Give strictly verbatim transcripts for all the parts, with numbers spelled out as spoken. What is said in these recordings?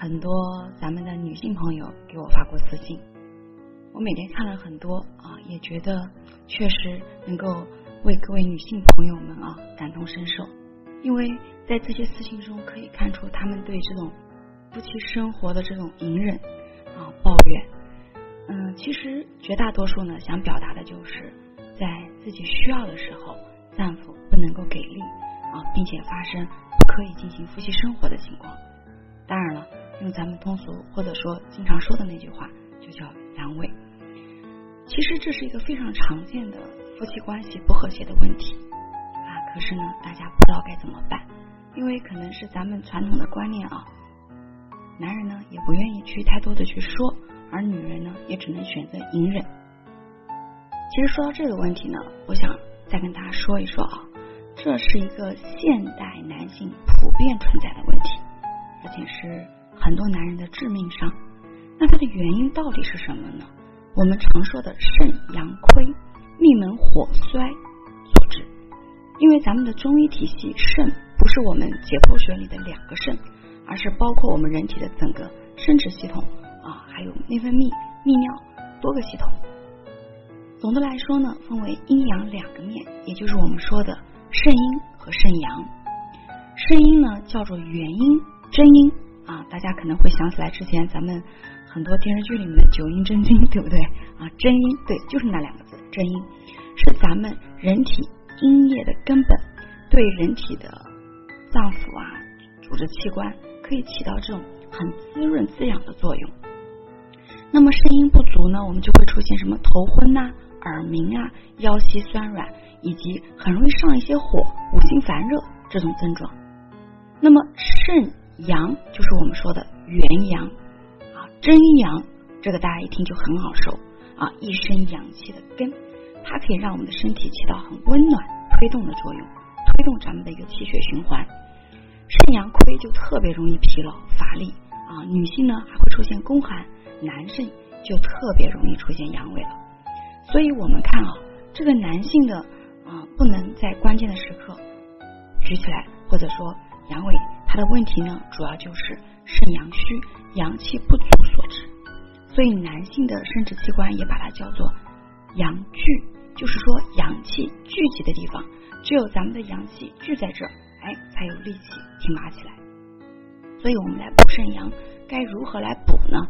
很多咱们的女性朋友给我发过私信，我每天看了很多啊，也觉得确实能够为各位女性朋友们啊感同身受，因为在这些私信中可以看出她们对这种夫妻生活的这种隐忍啊抱怨。嗯，其实绝大多数呢想表达的就是在自己需要的时候丈夫不能够给力啊，并且发生不可以进行夫妻生活的情况。当然了，用咱们通俗或者说经常说的那句话就叫阳痿。其实这是一个非常常见的夫妻关系不和谐的问题啊，可是呢大家不知道该怎么办，因为可能是咱们传统的观念啊，男人呢也不愿意去太多的去说，而女人呢也只能选择隐忍。其实说到这个问题呢，我想再跟大家说一说啊，这是一个现代男性普遍存在的问题，而且是很多男人的致命伤。那它的原因到底是什么呢？我们常说的肾阳亏、命门火衰所致。因为咱们的中医体系，肾不是我们解剖学里的两个肾，而是包括我们人体的整个生殖系统啊，还有内分泌、泌尿多个系统。总的来说呢，分为阴阳两个面，也就是我们说的肾阴和肾阳。肾阴呢叫做元阴、真阴啊，大家可能会想起来之前咱们很多电视剧里面的九阴真经，对不对啊？真阴，对，就是那两个字，真阴是咱们人体阴液的根本，对人体的脏腑啊、组织器官可以起到这种很滋润滋养的作用。那么肾阴不足呢，我们就会出现什么头昏啊、耳鸣啊、腰膝酸软，以及很容易上一些火、五心烦热这种症状。那么肾阳就是我们说的元阳啊，真阳这个大家一听就很好受啊，一身阳气的根，它可以让我们的身体起到很温暖推动的作用，推动咱们的一个气血循环。肾阳亏就特别容易疲劳乏力啊，女性呢还会出现宫寒，男性就特别容易出现阳痿了。所以我们看啊，这个男性的啊、呃、不能在关键的时刻举起来，或者说阳痿，它的问题呢主要就是肾阳虚、阳气不足所致。所以男性的生殖器官也把它叫做阳聚，就是说阳气聚集的地方，只有咱们的阳气聚在这儿，哎，才有力气挺拔起来。所以我们来补肾阳，该如何来补呢？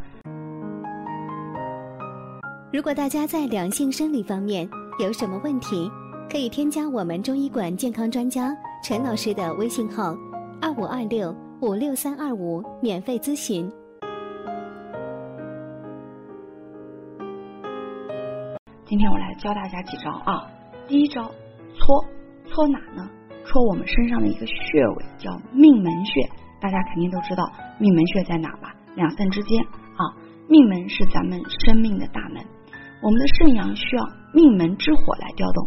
如果大家在两性生理方面有什么问题，可以添加我们中医馆健康专家陈老师的微信号二五二六五六三二五免费咨询。今天我来教大家几招啊。第一招，搓，搓哪呢？戳我们身上的一个穴位叫命门穴，大家肯定都知道命门穴在哪吧？两肾之间啊，命门是咱们生命的大门，我们的肾阳需要命门之火来调动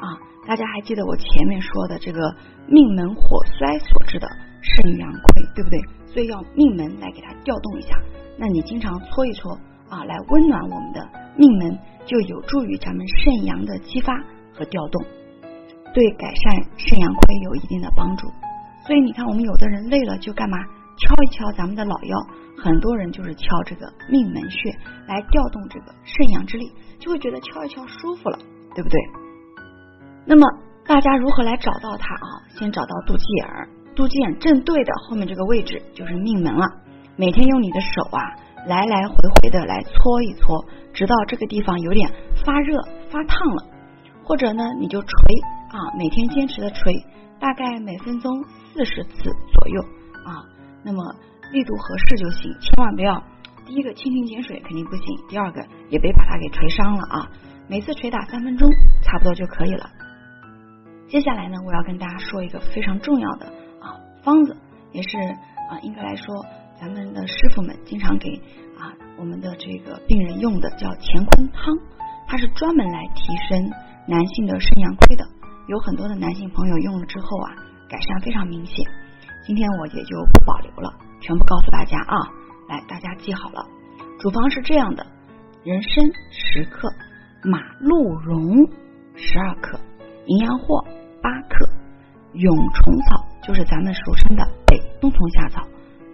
啊。大家还记得我前面说的这个命门火衰所致的肾阳亏，对不对？所以要命门来给它调动一下，那你经常搓一搓啊，来温暖我们的命门，就有助于咱们肾阳的激发和调动，对改善肾阳亏有一定的帮助。所以你看，我们有的人累了就干嘛？敲一敲咱们的老腰，很多人就是敲这个命门穴来调动这个肾阳之力，就会觉得敲一敲舒服了，对不对？那么大家如何来找到它啊？先找到肚脐眼儿，肚脐眼正对的后面这个位置就是命门了。每天用你的手啊，来来回回的来搓一搓，直到这个地方有点发热发烫了，或者呢你就捶啊，每天坚持的捶，大概每分钟四十次左右啊。那么力度合适就行，千万不要第一个蜻蜓点水肯定不行，第二个也别把它给捶伤了啊。每次捶打三分钟差不多就可以了。接下来呢，我要跟大家说一个非常重要的啊方子，也是啊应该来说咱们的师傅们经常给啊我们的这个病人用的，叫乾坤汤，它是专门来提升男性的肾阳亏的。有很多的男性朋友用了之后啊，改善非常明显。今天我也就不保留了，全部告诉大家啊，来大家记好了。主方是这样的：人参十克，马鹿茸十二克，淫羊藿八克，蛹虫草就是咱们俗称的北冬虫夏草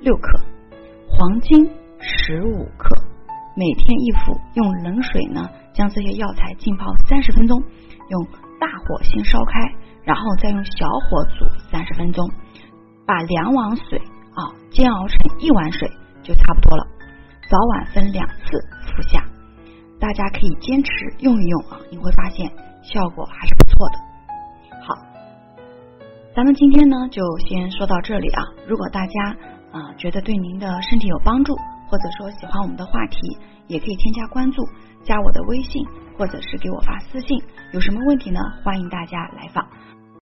六克，黄精十五克，每天一服，用冷水呢将这些药材浸泡三十分钟，用大火先烧开，然后再用小火煮三十分钟，把两碗水啊煎熬成一碗水就差不多了，早晚分两次服下。大家可以坚持用一用啊，你会发现效果还是不错的。好，咱们今天呢就先说到这里啊。如果大家啊、呃、觉得对您的身体有帮助，或者说喜欢我们的话题，也可以添加关注，加我的微信，或者是给我发私信。有什么问题呢？欢迎大家来访。